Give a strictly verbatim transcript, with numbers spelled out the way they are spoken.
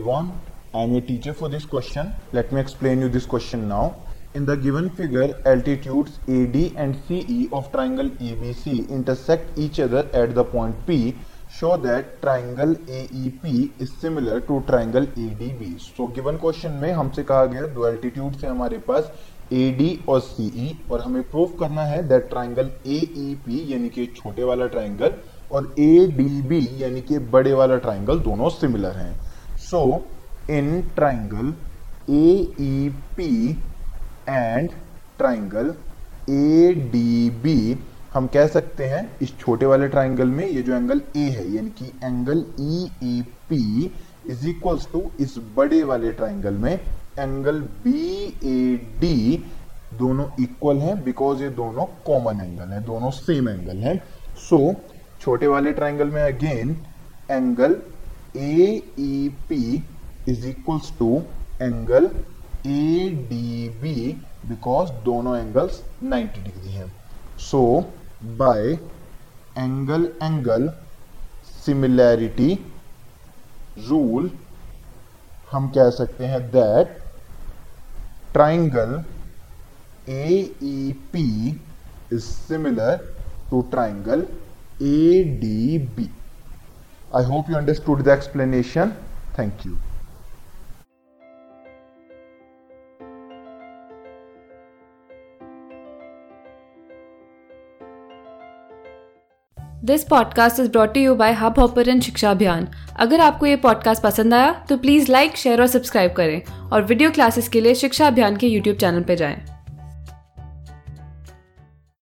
everyone. I'm your teacher for this question. Let me explain you this question now. In the given figure, altitudes A D and C E of triangle A B C intersect each other at the point P. Show that triangle A E P is similar to triangle A D B. So given question में हमसे कहा गया दो altitudes है हमारे पास A D और C E और हमें prove करना है that triangle A E P यानी कि छोटे वाला triangle और A D B यानी कि बड़े वाला triangle दोनों similar हैं. So in triangle A E P and triangle A D B हम कह सकते हैं इस छोटे वाले ट्राइंगल में ये जो एंगल ए है यानी कि angle E A P is equals to इस बड़े वाले ट्राइंगल में एंगल B A D दोनों इक्वल हैं बिकॉज ये दोनों कॉमन एंगल हैं, दोनों सेम एंगल हैं. सो so, छोटे वाले ट्राइंगल में again angle A E P is equals to angle A D B because दोनों एंगल्स नाइन्टी डिग्री हैं. So by angle angle similarity rule हम कह सकते हैं that triangle A E P is similar to triangle A D B. I hope you understood the explanation. Thank you. This podcast is brought to you by Hubhopper and Shiksha Abhiyan. अगर आपको ये podcast पसंद आया तो प्लीज़ लाइक, शेयर और subscribe करें और video classes के लिए शिक्षा अभियान के यूट्यूब चैनल पर जाएं.